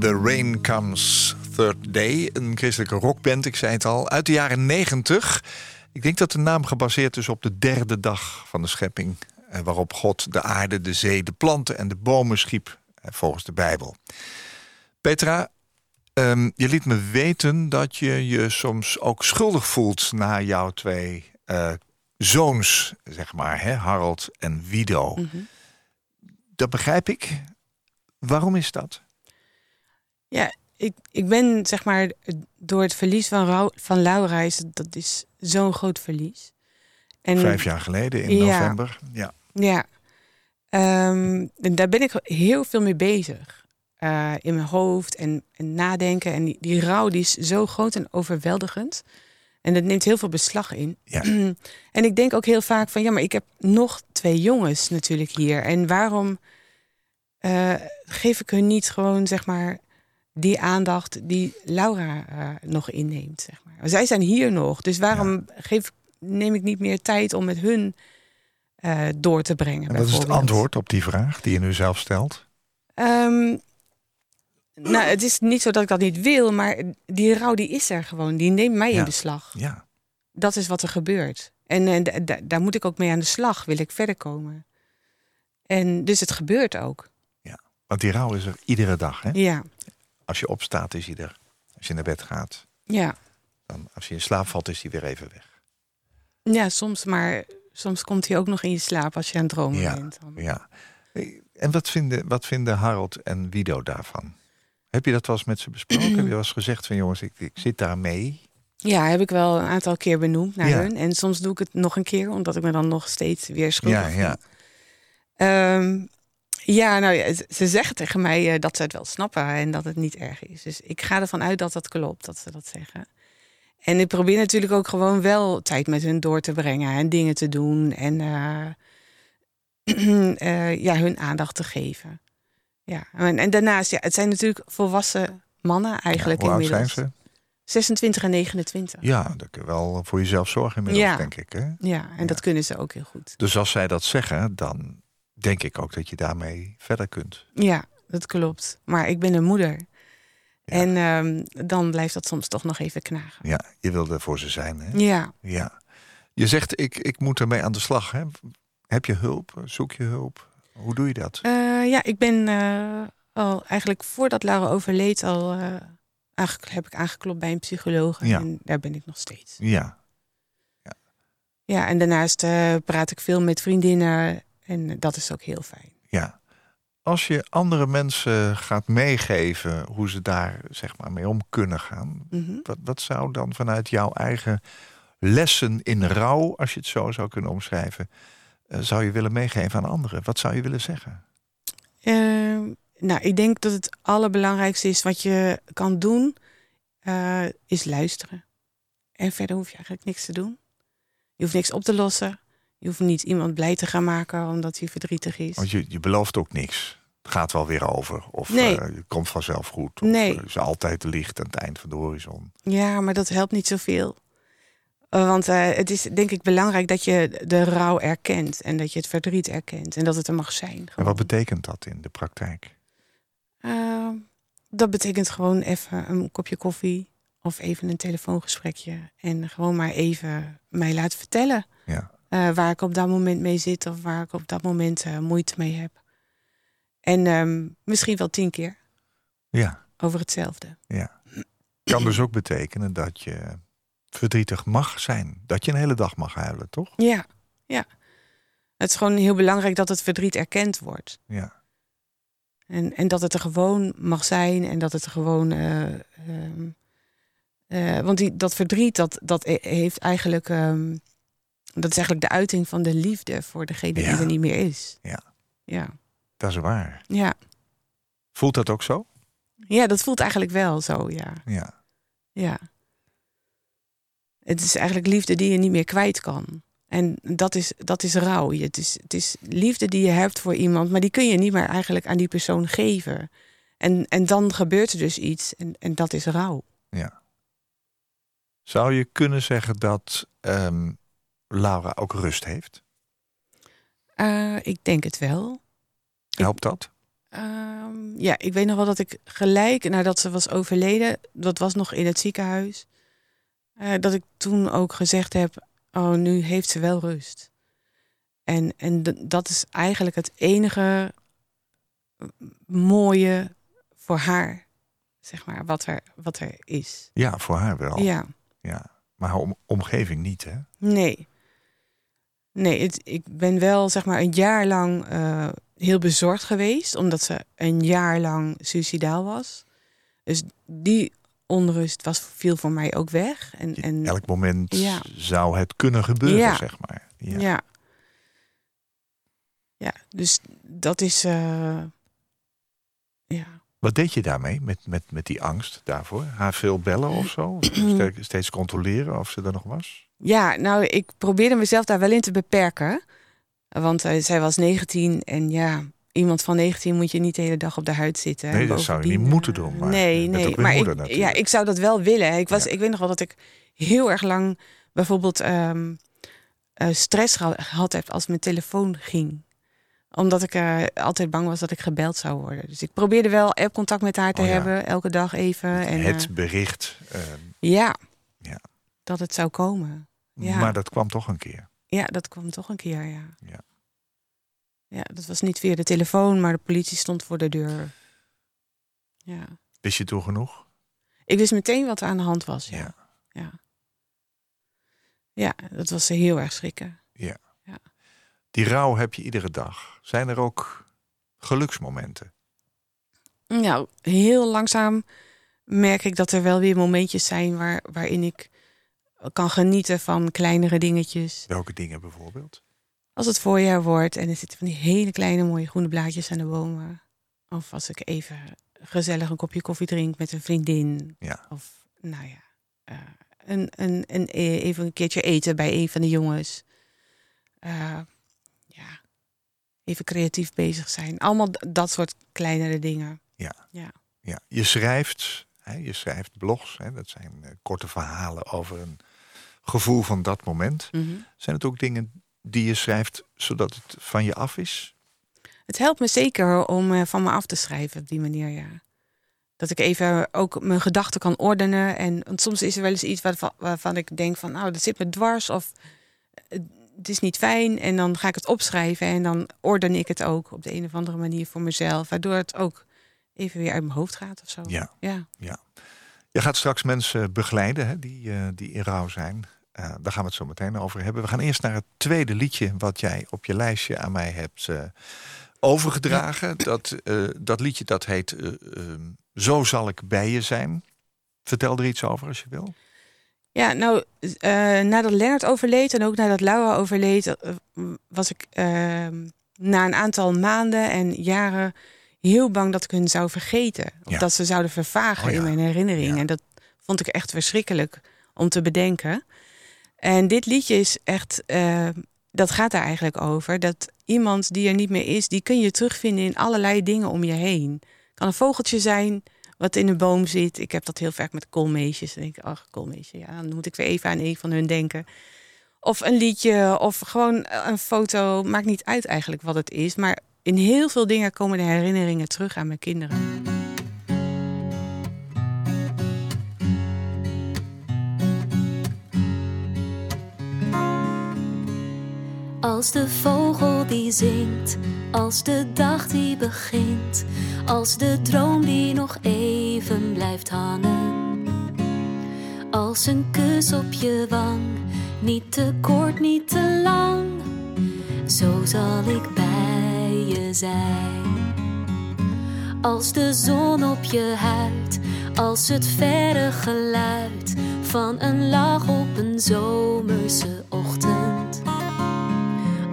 the Rain Comes, Third Day, een christelijke rockband, ik zei het al, uit de jaren negentig. Ik denk dat de naam gebaseerd is op de derde dag van de schepping, waarop God de aarde, de zee, de planten en de bomen schiep, volgens de Bijbel. Petra, um, je liet me weten dat je je soms ook schuldig voelt na jouw twee uh, zoons, zeg maar, hè? Harold en Wido. Mm-hmm. Dat begrijp ik. Waarom is dat? Ja, ik, ik ben zeg maar door het verlies van, van Laura, is het, dat is zo'n groot verlies. En, Vijf jaar geleden in ja, november. Ja, ja. Um, en daar ben ik heel veel mee bezig. Uh, in mijn hoofd en, en nadenken. En die, die rouw die is zo groot en overweldigend. En dat neemt heel veel beslag in. Ja. En ik denk ook heel vaak van ja, maar ik heb nog twee jongens natuurlijk hier. En waarom uh, geef ik hun niet gewoon zeg maar die aandacht die Laura uh, nog inneemt, zeg maar. Zij zijn hier nog, dus waarom ja. geef, neem ik niet meer tijd om met hun uh, door te brengen. En wat is het antwoord op die vraag die je nu zelf stelt? Um, nou, het is niet zo dat ik dat niet wil, maar die rouw die is er gewoon. Die neemt mij ja. in beslag. Ja. Dat is wat er gebeurt. En, en d- d- daar moet ik ook mee aan de slag, wil ik verder komen. En dus het gebeurt ook. Ja, want die rouw is er iedere dag, hè? Ja. Als je opstaat is hij er. Als je naar bed gaat. Ja. Dan, als je in slaap valt is hij weer even weg. Ja, soms, maar soms komt hij ook nog in je slaap als je aan het dromen ja, bent. Dan. Ja. En wat vinden, wat vinden Harold en Wido daarvan? Heb je dat wel eens met ze besproken? Heb je wel eens gezegd van jongens, ik, ik zit daar mee? Ja, heb ik wel een aantal keer benoemd naar ja. hun. En soms doe ik het nog een keer, omdat ik me dan nog steeds weer schuldig ja, vind. Ja. Um, ja, nou, ze zeggen tegen mij dat ze het wel snappen en dat het niet erg is. Dus ik ga ervan uit dat dat klopt, dat ze dat zeggen. En ik probeer natuurlijk ook gewoon wel tijd met hun door te brengen en dingen te doen. En uh, uh, ja, hun aandacht te geven. Ja. En, en daarnaast, ja, het zijn natuurlijk volwassen mannen eigenlijk ja, hoe inmiddels. Hoe oud zijn ze? zesentwintig en negenentwintig. Ja, dat kun je wel voor jezelf zorgen inmiddels, ja. denk ik. Hè? Ja, en ja. dat kunnen ze ook heel goed. Dus als zij dat zeggen, dan denk ik ook dat je daarmee verder kunt. Ja, dat klopt. Maar ik ben een moeder. Ja. En um, dan blijft dat soms toch nog even knagen. Ja, je wil er voor ze zijn. Hè? Ja. ja. Je zegt, ik, ik moet ermee aan de slag. Hè? Heb je hulp? Zoek je hulp? Hoe doe je dat? Uh, ja, ik ben uh, al eigenlijk voordat Laura overleed al... Uh, Aange- heb ik aangeklopt bij een psycholoog ja. en daar ben ik nog steeds. Ja. Ja, ja en daarnaast uh, praat ik veel met vriendinnen en dat is ook heel fijn. Ja. Als je andere mensen gaat meegeven hoe ze daar zeg maar mee om kunnen gaan... Mm-hmm. Wat, wat zou dan vanuit jouw eigen lessen in rouw, als je het zo zou kunnen omschrijven... Uh, zou je willen meegeven aan anderen? Wat zou je willen zeggen? Uh... Nou, ik denk dat het allerbelangrijkste is wat je kan doen, uh, is luisteren. En verder hoef je eigenlijk niks te doen. Je hoeft niks op te lossen. Je hoeft niet iemand blij te gaan maken omdat hij verdrietig is. Want je, je belooft ook niks. Het gaat wel weer over. Of nee. uh, je komt vanzelf goed. Of nee. er is altijd licht aan het eind van de horizon. Ja, maar dat helpt niet zoveel. Uh, want uh, het is denk ik belangrijk dat je de rouw erkent. En dat je het verdriet erkent. En dat het er mag zijn. Gewoon. En wat betekent dat in de praktijk? Uh, dat betekent gewoon even een kopje koffie of even een telefoongesprekje. En gewoon maar even mij laten vertellen ja. uh, waar ik op dat moment mee zit. Of waar ik op dat moment uh, moeite mee heb. En um, misschien wel tien keer ja. over hetzelfde. Ja. Kan dus ook betekenen dat je verdrietig mag zijn. Dat je een hele dag mag huilen, toch? Ja, ja. Het is gewoon heel belangrijk dat het verdriet erkend wordt. Ja. En, en dat het er gewoon mag zijn en dat het er gewoon... Uh, um, uh, want die, dat verdriet, dat, dat heeft eigenlijk... Um, dat is eigenlijk de uiting van de liefde voor degene ja. die er niet meer is. Ja. ja, dat is waar. Ja. Voelt dat ook zo? Ja, dat voelt eigenlijk wel zo, ja. Ja. ja. Het is eigenlijk liefde die je niet meer kwijt kan. En dat is, dat is rouw. Het is, het is liefde die je hebt voor iemand... maar die kun je niet meer eigenlijk aan die persoon geven. En, en dan gebeurt er dus iets. En, en dat is rouw. Ja. Zou je kunnen zeggen dat um, Laura ook rust heeft? Uh, ik denk het wel. Helpt dat? Ik, uh, ja, ik weet nog wel dat ik gelijk nadat ze was overleden... dat was nog in het ziekenhuis... Uh, dat ik toen ook gezegd heb... oh, nu heeft ze wel rust. En, en d- dat is eigenlijk het enige mooie voor haar, zeg maar, wat er, wat er is. Ja, voor haar wel. Ja. ja. Maar haar om, omgeving niet, hè? Nee. Nee, het, ik ben wel, zeg maar, een jaar lang uh, heel bezorgd geweest... omdat ze een jaar lang suicidaal was. Dus die... onrust was, viel voor mij ook weg. En, en, Elk moment ja. zou het kunnen gebeuren, ja. zeg maar. Ja. ja. Ja, dus dat is... Uh, ja. Wat deed je daarmee, met, met, met die angst daarvoor? Haar veel bellen of zo? Steeds controleren of ze er nog was? Ja, nou, ik probeerde mezelf daar wel in te beperken. Want uh, zij was negentien en ja... iemand van negentien moet je niet de hele dag op de huid zitten. Nee, dat zou je niet moeten doen. Maar nee, nee. Maar moeder, ik, ja, ik zou dat wel willen. Ik, was, ja. ik weet nog wel dat ik heel erg lang... bijvoorbeeld um, uh, stress gehad heb als mijn telefoon ging. Omdat ik uh, altijd bang was dat ik gebeld zou worden. Dus ik probeerde wel contact met haar te oh, ja. hebben, elke dag even. Het, en, het uh, bericht. Uh, ja, ja, dat het zou komen. Ja. Maar dat kwam toch een keer. Ja, dat kwam toch een keer, ja. ja. Ja, dat was niet via de telefoon, maar de politie stond voor de deur. Ja. Wist je toen genoeg? Ik wist meteen wat er aan de hand was, ja. Ja, ja. ja dat was heel erg schrikken. Ja. ja. Die rouw heb je iedere dag. Zijn er ook geluksmomenten? Nou, heel langzaam merk ik dat er wel weer momentjes zijn waar, waarin ik kan genieten van kleinere dingetjes. Welke dingen bijvoorbeeld? Als het voorjaar wordt en er zitten van die hele kleine mooie groene blaadjes aan de bomen. Of als ik even gezellig een kopje koffie drink met een vriendin. Ja. Of nou ja, uh, een, een, een, even een keertje eten bij een van de jongens. Uh, ja, even creatief bezig zijn. Allemaal dat soort kleinere dingen. Ja, ja. ja. Je schrijft, hè, je schrijft blogs. Hè, dat zijn uh, korte verhalen over een gevoel van dat moment. Mm-hmm. Zijn het ook dingen die je schrijft zodat het van je af is? Het helpt me zeker om van me af te schrijven op die manier, ja. Dat ik even ook mijn gedachten kan ordenen. En want soms is er wel eens iets waarvan, waarvan ik denk van, nou, dat zit me dwars of het is niet fijn. En dan ga ik het opschrijven en dan orden ik het ook op de een of andere manier voor mezelf. Waardoor het ook even weer uit mijn hoofd gaat of zo. Ja, ja. ja. Je gaat straks mensen begeleiden hè, die, die in rouw zijn. Uh, daar gaan we het zo meteen over hebben. We gaan eerst naar het tweede liedje wat jij op je lijstje aan mij hebt uh, overgedragen. Dat, uh, dat liedje dat heet uh, uh, Zo zal ik bij je zijn. Vertel er iets over als je wil. Ja, nou, uh, nadat Lennart overleed en ook nadat Laura overleed, Uh, was ik uh, na een aantal maanden en jaren heel bang dat ik hun zou vergeten. Of ja. dat ze zouden vervagen oh, ja. in mijn herinnering. Ja. En dat vond ik echt verschrikkelijk om te bedenken. En dit liedje is echt, uh, dat gaat daar eigenlijk over. Dat iemand die er niet meer is, die kun je terugvinden in allerlei dingen om je heen. Het kan een vogeltje zijn wat in een boom zit. Ik heb dat heel vaak met koolmeesjes. Dan denk ik, ach, koolmeesje, ja, dan moet ik weer even aan een van hun denken. Of een liedje, of gewoon een foto. Maakt niet uit eigenlijk wat het is. Maar in heel veel dingen komen de herinneringen terug aan mijn kinderen. Als de vogel die zingt, als de dag die begint, als de droom die nog even blijft hangen. Als een kus op je wang, niet te kort, niet te lang, zo zal ik bij je zijn. Als de zon op je huid, als het verre geluid van een lach op een zomerse ochtend.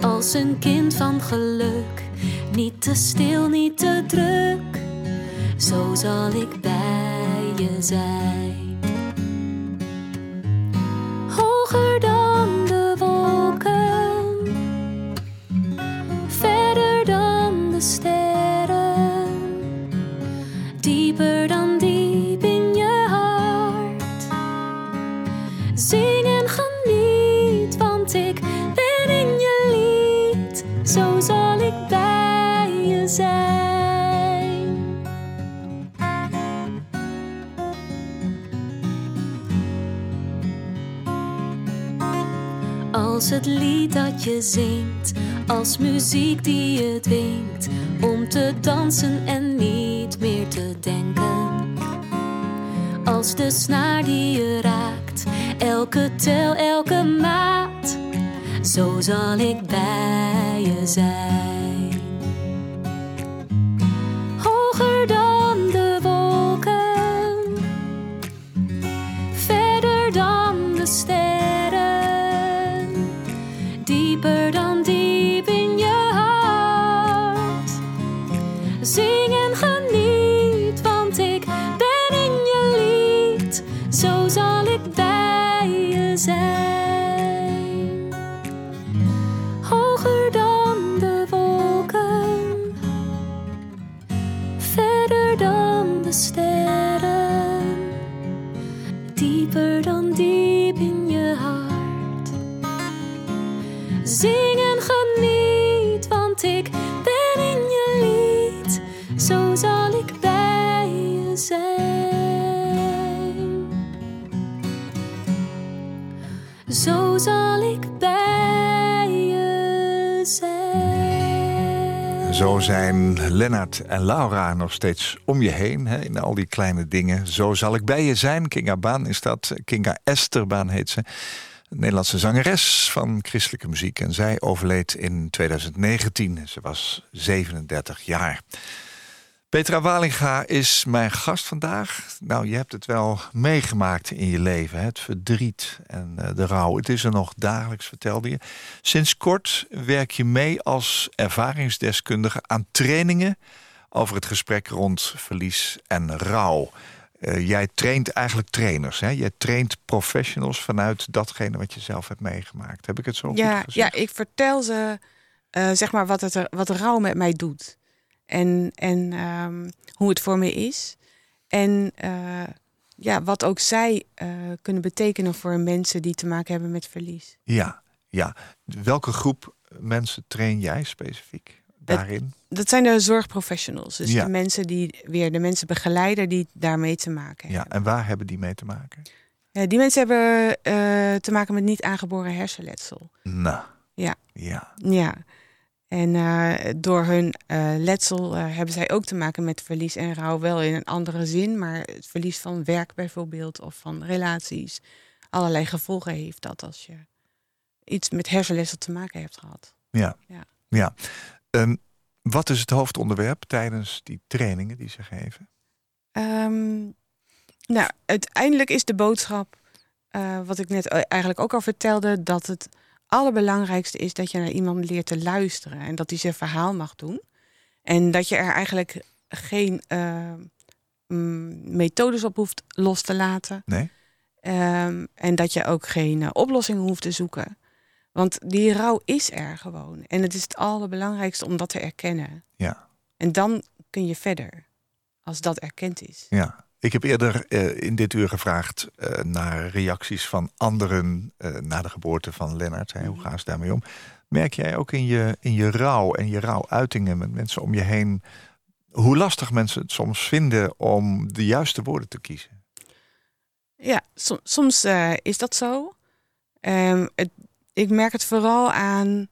Als een kind van geluk, niet te stil, niet te druk, zo zal ik bij je zijn. Hoger dan de wolken, verder dan de sterren, dieper dan diep in je hart. Zing en geniet, want ik ben in je. Zo zal ik bij je zijn. Als het lied dat je zingt, als muziek die je dwingt om te dansen en niet meer te denken. Als de snaar die je raakt, elke tel, elke maat. Zo zal ik bij je zijn. Hoger dan de wolken, verder dan de sterren, dieper dan diep in je hart. Zing en geniet, want ik ben in je lied. Zo zal ik bij je zijn. Hoger dan de wolken. Zo zijn Lennart en Laura nog steeds om je heen. Hè, in al die kleine dingen. Zo zal ik bij je zijn. Kinga Baan is dat. Kinga Esterbaan heet ze. Nederlandse zangeres van christelijke muziek. En zij overleed in twintig negentien. Ze was zevenendertig jaar. Petra Walinga is mijn gast vandaag. Nou, je hebt het wel meegemaakt in je leven. Hè? Het verdriet en uh, de rouw. Het is er nog dagelijks, vertelde je. Sinds kort werk je mee als ervaringsdeskundige aan trainingen over het gesprek rond verlies en rouw. Uh, jij traint eigenlijk trainers. Hè? Jij traint professionals vanuit datgene wat je zelf hebt meegemaakt. Heb ik het zo ja, goed gezegd? Ja, ik vertel ze uh, zeg maar wat, het, wat de rouw met mij doet. En, en um, hoe het voor me is. En uh, ja, wat ook zij uh, kunnen betekenen voor mensen die te maken hebben met verlies. Ja, ja. Welke groep mensen train jij specifiek daarin? Het, dat zijn de zorgprofessionals. Dus ja. de mensen die weer de mensen begeleiden die daarmee te maken hebben. Ja, en waar hebben die mee te maken? Ja, die mensen hebben uh, te maken met niet aangeboren hersenletsel. Nou. Ja. Ja. Ja. En uh, door hun uh, letsel uh, hebben zij ook te maken met verlies en rouw. Wel in een andere zin, maar het verlies van werk bijvoorbeeld of van relaties. Allerlei gevolgen heeft dat als je iets met hersenletsel te maken hebt gehad. Ja, ja. ja. Um, wat is het hoofdonderwerp tijdens die trainingen die ze geven? Um, nou, uiteindelijk is de boodschap, uh, wat ik net eigenlijk ook al vertelde, dat het... Het allerbelangrijkste is dat je naar iemand leert te luisteren en dat hij zijn verhaal mag doen. En dat je er eigenlijk geen uh, methodes op hoeft los te laten. Nee. Um, en dat je ook geen uh, oplossing hoeft te zoeken. Want die rouw is er gewoon. En het is het allerbelangrijkste om dat te erkennen. Ja. En dan kun je verder, als dat erkend is. Ja. Ik heb eerder uh, in dit uur gevraagd uh, naar reacties van anderen uh, na de geboorte van Lennart. Hè, hoe gaan ze daarmee om? Merk jij ook in je, in je rouw en je rouwuitingen met mensen om je heen... hoe lastig mensen het soms vinden om de juiste woorden te kiezen? Ja, som, soms uh, is dat zo. Um, het, ik merk het vooral aan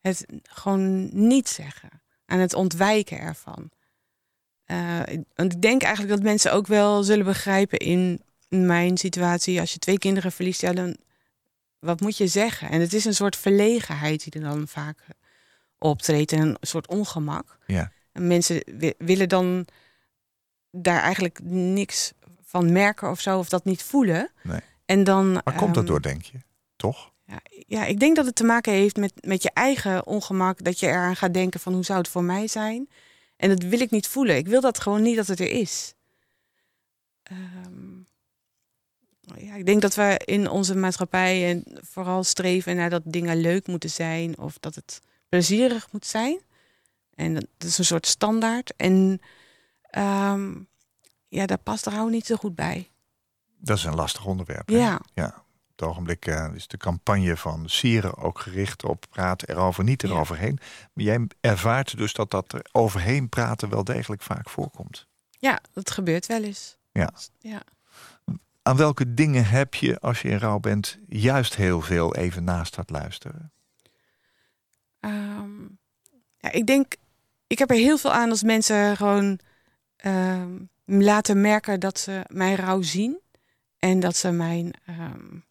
het gewoon niet zeggen. Aan het ontwijken ervan. Uh, want ik denk eigenlijk dat mensen ook wel zullen begrijpen in mijn situatie. Als je twee kinderen verliest, ja, dan wat moet je zeggen? En het is een soort verlegenheid die er dan vaak optreedt. En een soort ongemak. Ja. En mensen w- willen dan daar eigenlijk niks van merken of zo. Of dat niet voelen. Nee. En dan, maar komt um, dat door, denk je? Toch? Ja, ja, ik denk dat het te maken heeft met, met je eigen ongemak. Dat je eraan gaat denken van hoe zou het voor mij zijn? En dat wil ik niet voelen. Ik wil dat gewoon niet dat het er is. Um, ja, ik denk dat we in onze maatschappij vooral streven naar dat dingen leuk moeten zijn. Of dat het plezierig moet zijn. En dat is een soort standaard. En um, ja, daar past rouw niet zo goed bij. Dat is een lastig onderwerp. Ja. Ja. Op het ogenblik uh, is de campagne van Sieren ook gericht op praat erover, niet eroverheen. Ja. Maar jij ervaart dus dat dat er overheen praten wel degelijk vaak voorkomt. Ja, dat gebeurt wel eens. Ja. Ja. Aan welke dingen heb je, als je in rouw bent, juist heel veel even naast dat luisteren? Um, ja, ik denk, ik heb er heel veel aan als mensen gewoon um, laten merken dat ze mijn rouw zien. En dat ze mijn... Um,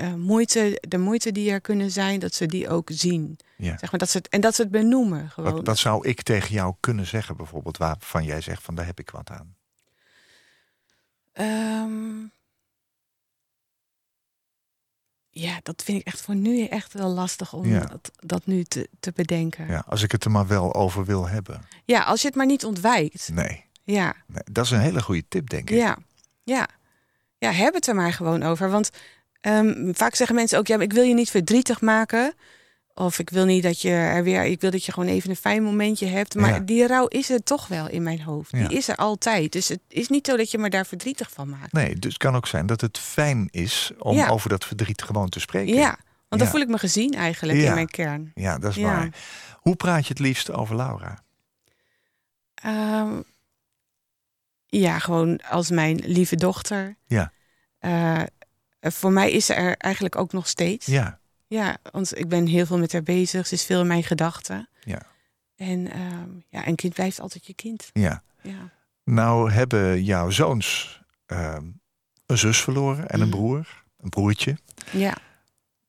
Uh, moeite, de moeite die er kunnen zijn, dat ze die ook zien. Ja. Zeg maar, dat ze het, en dat ze het benoemen. Gewoon. Dat, dat zou ik tegen jou kunnen zeggen bijvoorbeeld, waarvan jij zegt van daar heb ik wat aan. Um, ja, dat vind ik echt voor nu echt wel lastig om ja. dat, dat nu te, te bedenken. Ja, als ik het er maar wel over wil hebben. Ja, als je het maar niet ontwijkt. Nee. Ja. Nee, dat is een hele goede tip, denk ik. Ja, ja. ja heb het er maar gewoon over, want... Um, vaak zeggen mensen ook, ja, maar ik wil je niet verdrietig maken. Of ik wil niet dat je er weer... Ik wil dat je gewoon even een fijn momentje hebt. Maar ja. die rouw is er toch wel in mijn hoofd. Ja. Die is er altijd. Dus het is niet zo dat je me daar verdrietig van maakt. Nee, dus het kan ook zijn dat het fijn is om ja. over dat verdriet gewoon te spreken. Ja, want ja. dan voel ik me gezien eigenlijk ja. in mijn kern. Ja, dat is ja. waar. Hoe praat je het liefst over Laura? Um, ja, gewoon als mijn lieve dochter. Ja. Uh, Voor mij is ze er eigenlijk ook nog steeds. Ja. Ja, want ik ben heel veel met haar bezig. Ze is veel in mijn gedachten. Ja. En um, ja, een kind blijft altijd je kind. Ja. ja. Nou hebben jouw zoons um, een zus verloren en een broer, een broertje. Ja.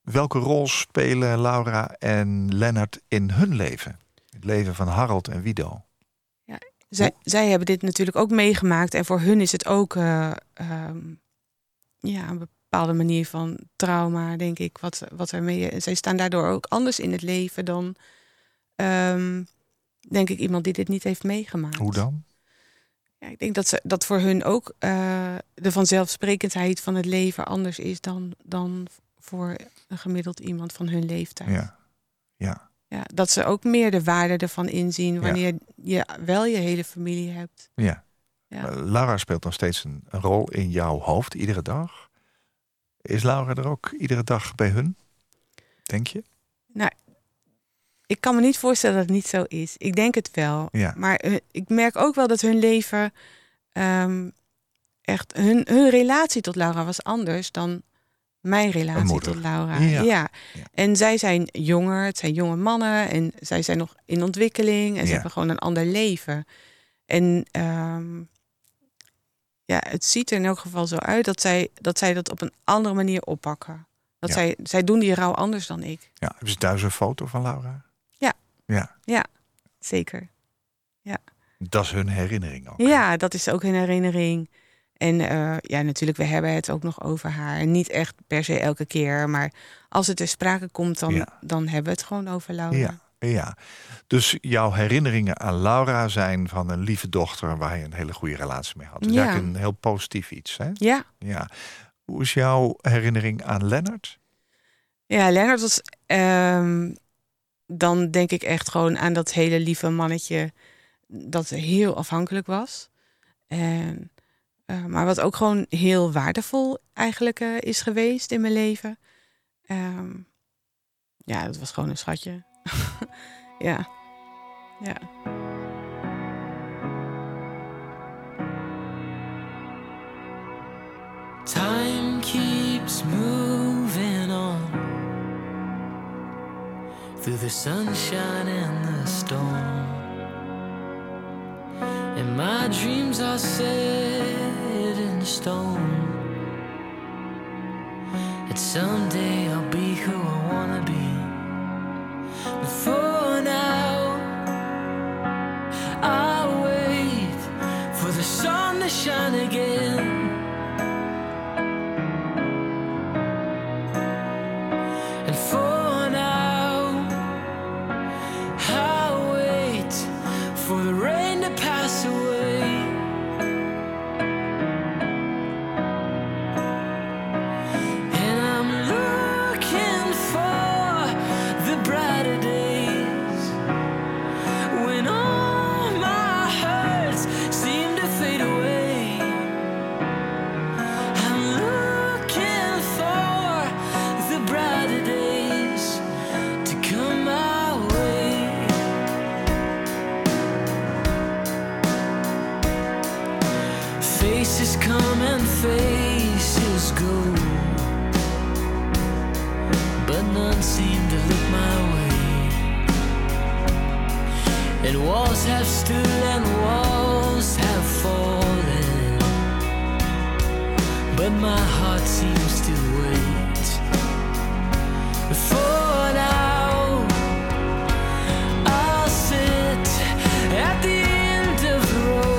Welke rol spelen Laura en Lennart in hun leven? Het leven van Harold en Wido. Ja, zij, zij hebben dit natuurlijk ook meegemaakt. En voor hun is het ook uh, um, ja, een bepaalde manier van trauma, denk ik. Wat, wat ermee, zij staan daardoor ook anders in het leven dan, um, denk ik, iemand die dit niet heeft meegemaakt. Hoe dan? Ja, ik denk dat, ze, dat voor hun ook uh, de vanzelfsprekendheid van het leven anders is dan, dan voor een gemiddeld iemand van hun leeftijd. Ja, ja. Ja, dat ze ook meer de waarde ervan inzien wanneer ja. je wel je hele familie hebt. Ja. ja. Laura speelt nog steeds een rol in jouw hoofd iedere dag. Is Laura er ook iedere dag bij hun? Denk je? Nou, ik kan me niet voorstellen dat het niet zo is. Ik denk het wel. Ja. Maar uh, ik merk ook wel dat hun leven um, echt hun, hun relatie tot Laura was anders dan mijn relatie tot Laura. Ja. ja. En zij zijn jonger, het zijn jonge mannen en zij zijn nog in ontwikkeling en ja. ze hebben gewoon een ander leven. En um, ja, het ziet er in elk geval zo uit dat zij dat, zij dat op een andere manier oppakken. Dat ja. zij, zij doen die rouw anders dan ik. Ja, hebben ze thuis een foto van Laura? Ja. Ja. Ja, zeker. Ja. Dat is hun herinnering ook. Ja, hè? Dat is ook hun herinnering. En uh, ja, natuurlijk, we hebben het ook nog over haar. En niet echt per se elke keer. Maar als het ter sprake komt, dan, ja. dan hebben we het gewoon over Laura. Ja, ja. Dus jouw herinneringen aan Laura zijn van een lieve dochter waar je een hele goede relatie mee had. Dat is ja. eigenlijk een heel positief iets, hè? Ja. ja. Hoe is jouw herinnering aan Lennart? Ja, Lennart was... Uh, dan denk ik echt gewoon aan dat hele lieve mannetje dat heel afhankelijk was. En... Uh, maar wat ook gewoon heel waardevol eigenlijk uh, is geweest in mijn leven. Um, ja, dat was gewoon een schatje. ja. ja. Time keeps moving on through the sunshine and the storm. And my dreams are set in stone. And someday I'll be who I wanna be. But for now, I'll wait for the sun to shine again. And for now, I'll wait for the rain pass away. And I'm looking for the brighter days when all my hurts seem to fade away. I'm looking for the brighter days to come my way. Faces come and faces go, but none seem to look my way. And walls have stood and walls have fallen, but my heart seems to wait. For now, I'll sit at the end of the road.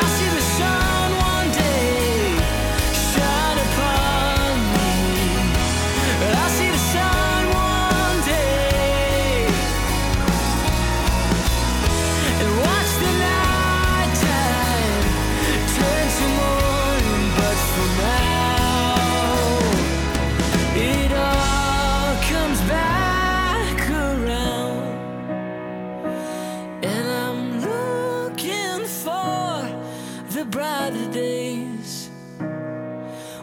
I see the the brighter days,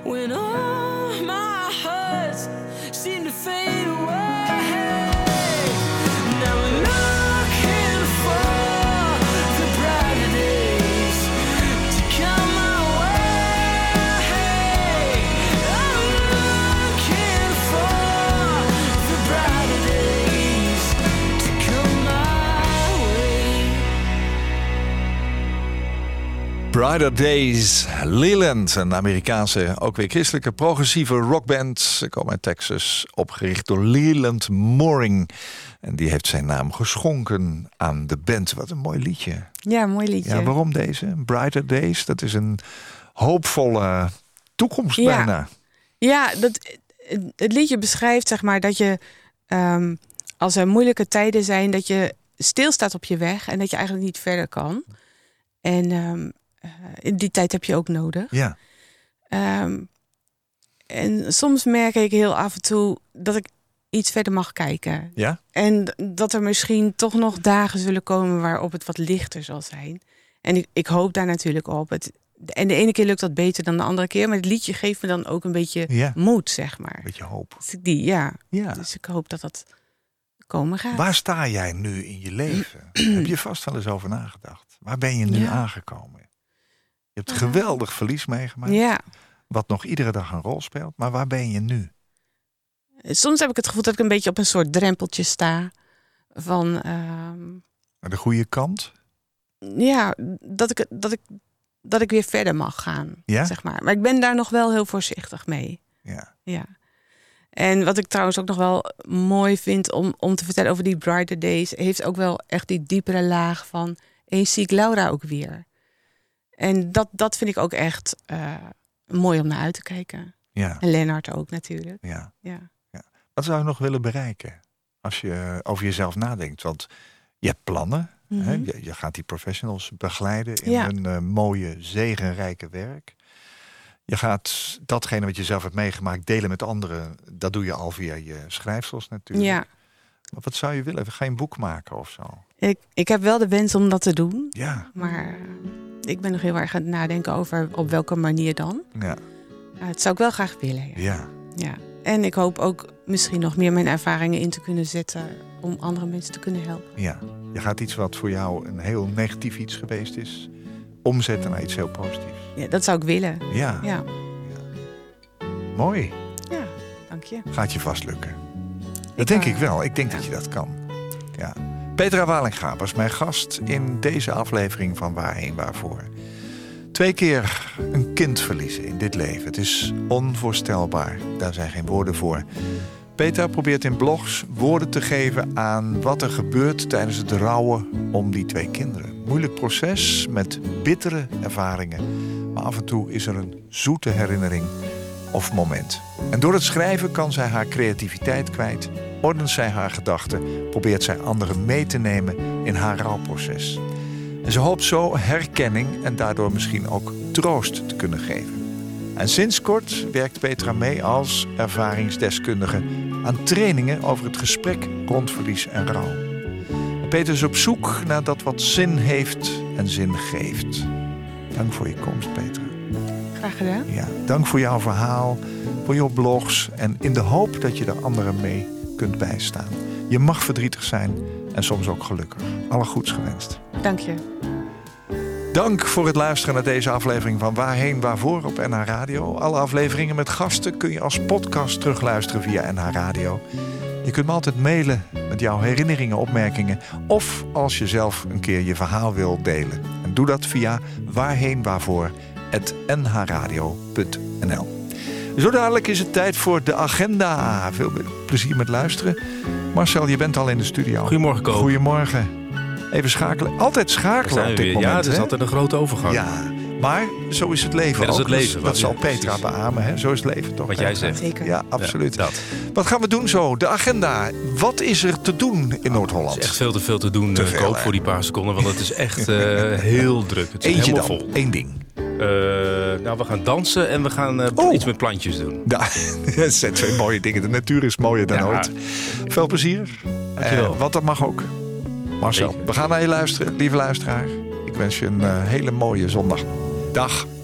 when all my hurts seem to fade away. Now I'm looking for the brighter days to come my way. I'm looking for the brighter days to come my way. Brighter Days, Leland, een Amerikaanse, ook weer christelijke, progressieve rockband. Ze komen uit Texas, opgericht door Leland Mooring. En die heeft zijn naam geschonken aan de band. Wat een mooi liedje. Ja, mooi liedje. Ja, waarom deze? Brighter Days, dat is een hoopvolle toekomst, ja, bijna. Ja, dat, het liedje beschrijft, zeg maar, dat je um, als er moeilijke tijden zijn, dat je stilstaat op je weg en dat je eigenlijk niet verder kan. En Um, in die tijd heb je ook nodig. Ja. Um, en soms merk ik heel af en toe dat ik iets verder mag kijken. Ja? En dat er misschien toch nog dagen zullen komen waarop het wat lichter zal zijn. En ik, ik hoop daar natuurlijk op. Het, en de ene keer lukt dat beter dan de andere keer. Maar het liedje geeft me dan ook een beetje, ja, moed, zeg maar. Een beetje hoop. Die, ja. Ja. Dus ik hoop dat dat komen gaat. Waar sta jij nu in je leven? Heb je vast wel eens over nagedacht? Waar ben je nu, ja, aangekomen? Je hebt geweldig verlies meegemaakt. Ja. Wat nog iedere dag een rol speelt. Maar waar ben je nu? Soms heb ik het gevoel dat ik een beetje op een soort drempeltje sta. Van Um... de goede kant? Ja, dat ik, dat ik, dat ik weer verder mag gaan. Ja? Zeg maar. Maar ik ben daar nog wel heel voorzichtig mee. Ja. Ja. En wat ik trouwens ook nog wel mooi vind om, om te vertellen over die Brighter Days, heeft ook wel echt die diepere laag van eens zie ik Laura ook weer. En dat, dat vind ik ook echt uh, mooi om naar uit te kijken. Ja. En Lennart ook natuurlijk. Ja. Ja. Ja. Wat zou je nog willen bereiken als je over jezelf nadenkt? Want je hebt plannen. Mm-hmm. Hè? Je, je gaat die professionals begeleiden in, ja, hun uh, mooie, zegenrijke werk. Je gaat datgene wat je zelf hebt meegemaakt delen met anderen. Dat doe je al via je schrijfsels natuurlijk. Ja. Maar wat zou je willen? Ga je een boek maken of zo? Ik, ik heb wel de wens om dat te doen. Ja. Maar ik ben nog heel erg aan het nadenken over op welke manier dan. Ja. Uh, het zou ik wel graag willen. Ja. Ja. Ja. En ik hoop ook misschien nog meer mijn ervaringen in te kunnen zetten om andere mensen te kunnen helpen. Ja. Je gaat iets wat voor jou een heel negatief iets geweest is omzetten naar iets heel positiefs. Ja, dat zou ik willen. Ja. Ja. Ja. Mooi. Ja, dank je. Gaat je vast lukken. Dat ik denk kan. ik wel. Ik denk ja. dat je dat kan. Ja. Petra Walinga was mijn gast in deze aflevering van Waarheen, waarvoor. Twee keer een kind verliezen in dit leven. Het is onvoorstelbaar. Daar zijn geen woorden voor. Petra probeert in blogs woorden te geven aan wat er gebeurt tijdens het rouwen om die twee kinderen. Moeilijk proces met bittere ervaringen. Maar af en toe is er een zoete herinnering of moment. En door het schrijven kan zij haar creativiteit kwijt, ordent zij haar gedachten, probeert zij anderen mee te nemen in haar rouwproces. En ze hoopt zo herkenning en daardoor misschien ook troost te kunnen geven. En sinds kort werkt Petra mee als ervaringsdeskundige aan trainingen over het gesprek rond verlies en rouw. Petra is op zoek naar dat wat zin heeft en zin geeft. Dank voor je komst, Petra. Graag gedaan. Ja, dank voor jouw verhaal, voor jouw blogs en in de hoop dat je er anderen mee kunt bijstaan. Je mag verdrietig zijn en soms ook gelukkig. Alle goeds gewenst. Dank je. Dank voor het luisteren naar deze aflevering van Waarheen, waarvoor op N H Radio. Alle afleveringen met gasten kun je als podcast terugluisteren via N H Radio. Je kunt me altijd mailen met jouw herinneringen, opmerkingen of als je zelf een keer je verhaal wil delen. En doe dat via waarheen waarvoor at n h radio punt n l. Zo dadelijk is het tijd voor de agenda. Veel plezier met luisteren. Marcel, je bent al in de studio. Goedemorgen, Koop. Goedemorgen. Even schakelen. Altijd schakelen op dit moment. Ja, het is altijd een grote overgang. Ja, maar zo is het leven ook. Dat is het leven. Dat zal Petra beamen, hè? Zo is het leven toch? Wat jij zegt. Zeker. Ja, absoluut. Wat gaan we doen zo? De agenda. Wat is er te doen in Noord-Holland? Er is echt veel te veel te doen, Koop, voor die paar seconden. Want het is echt heel druk. Het is helemaal vol. Eén ding. Uh, nou, we gaan dansen en we gaan uh, oh. iets met plantjes doen. Ja, dat zijn twee mooie dingen. De natuur is mooier dan ja. ooit. Veel plezier. Uh, wat dat mag ook. Marcel, Zeker. We gaan naar je luisteren, lieve luisteraar. Ik wens je een uh, hele mooie zondag. dag.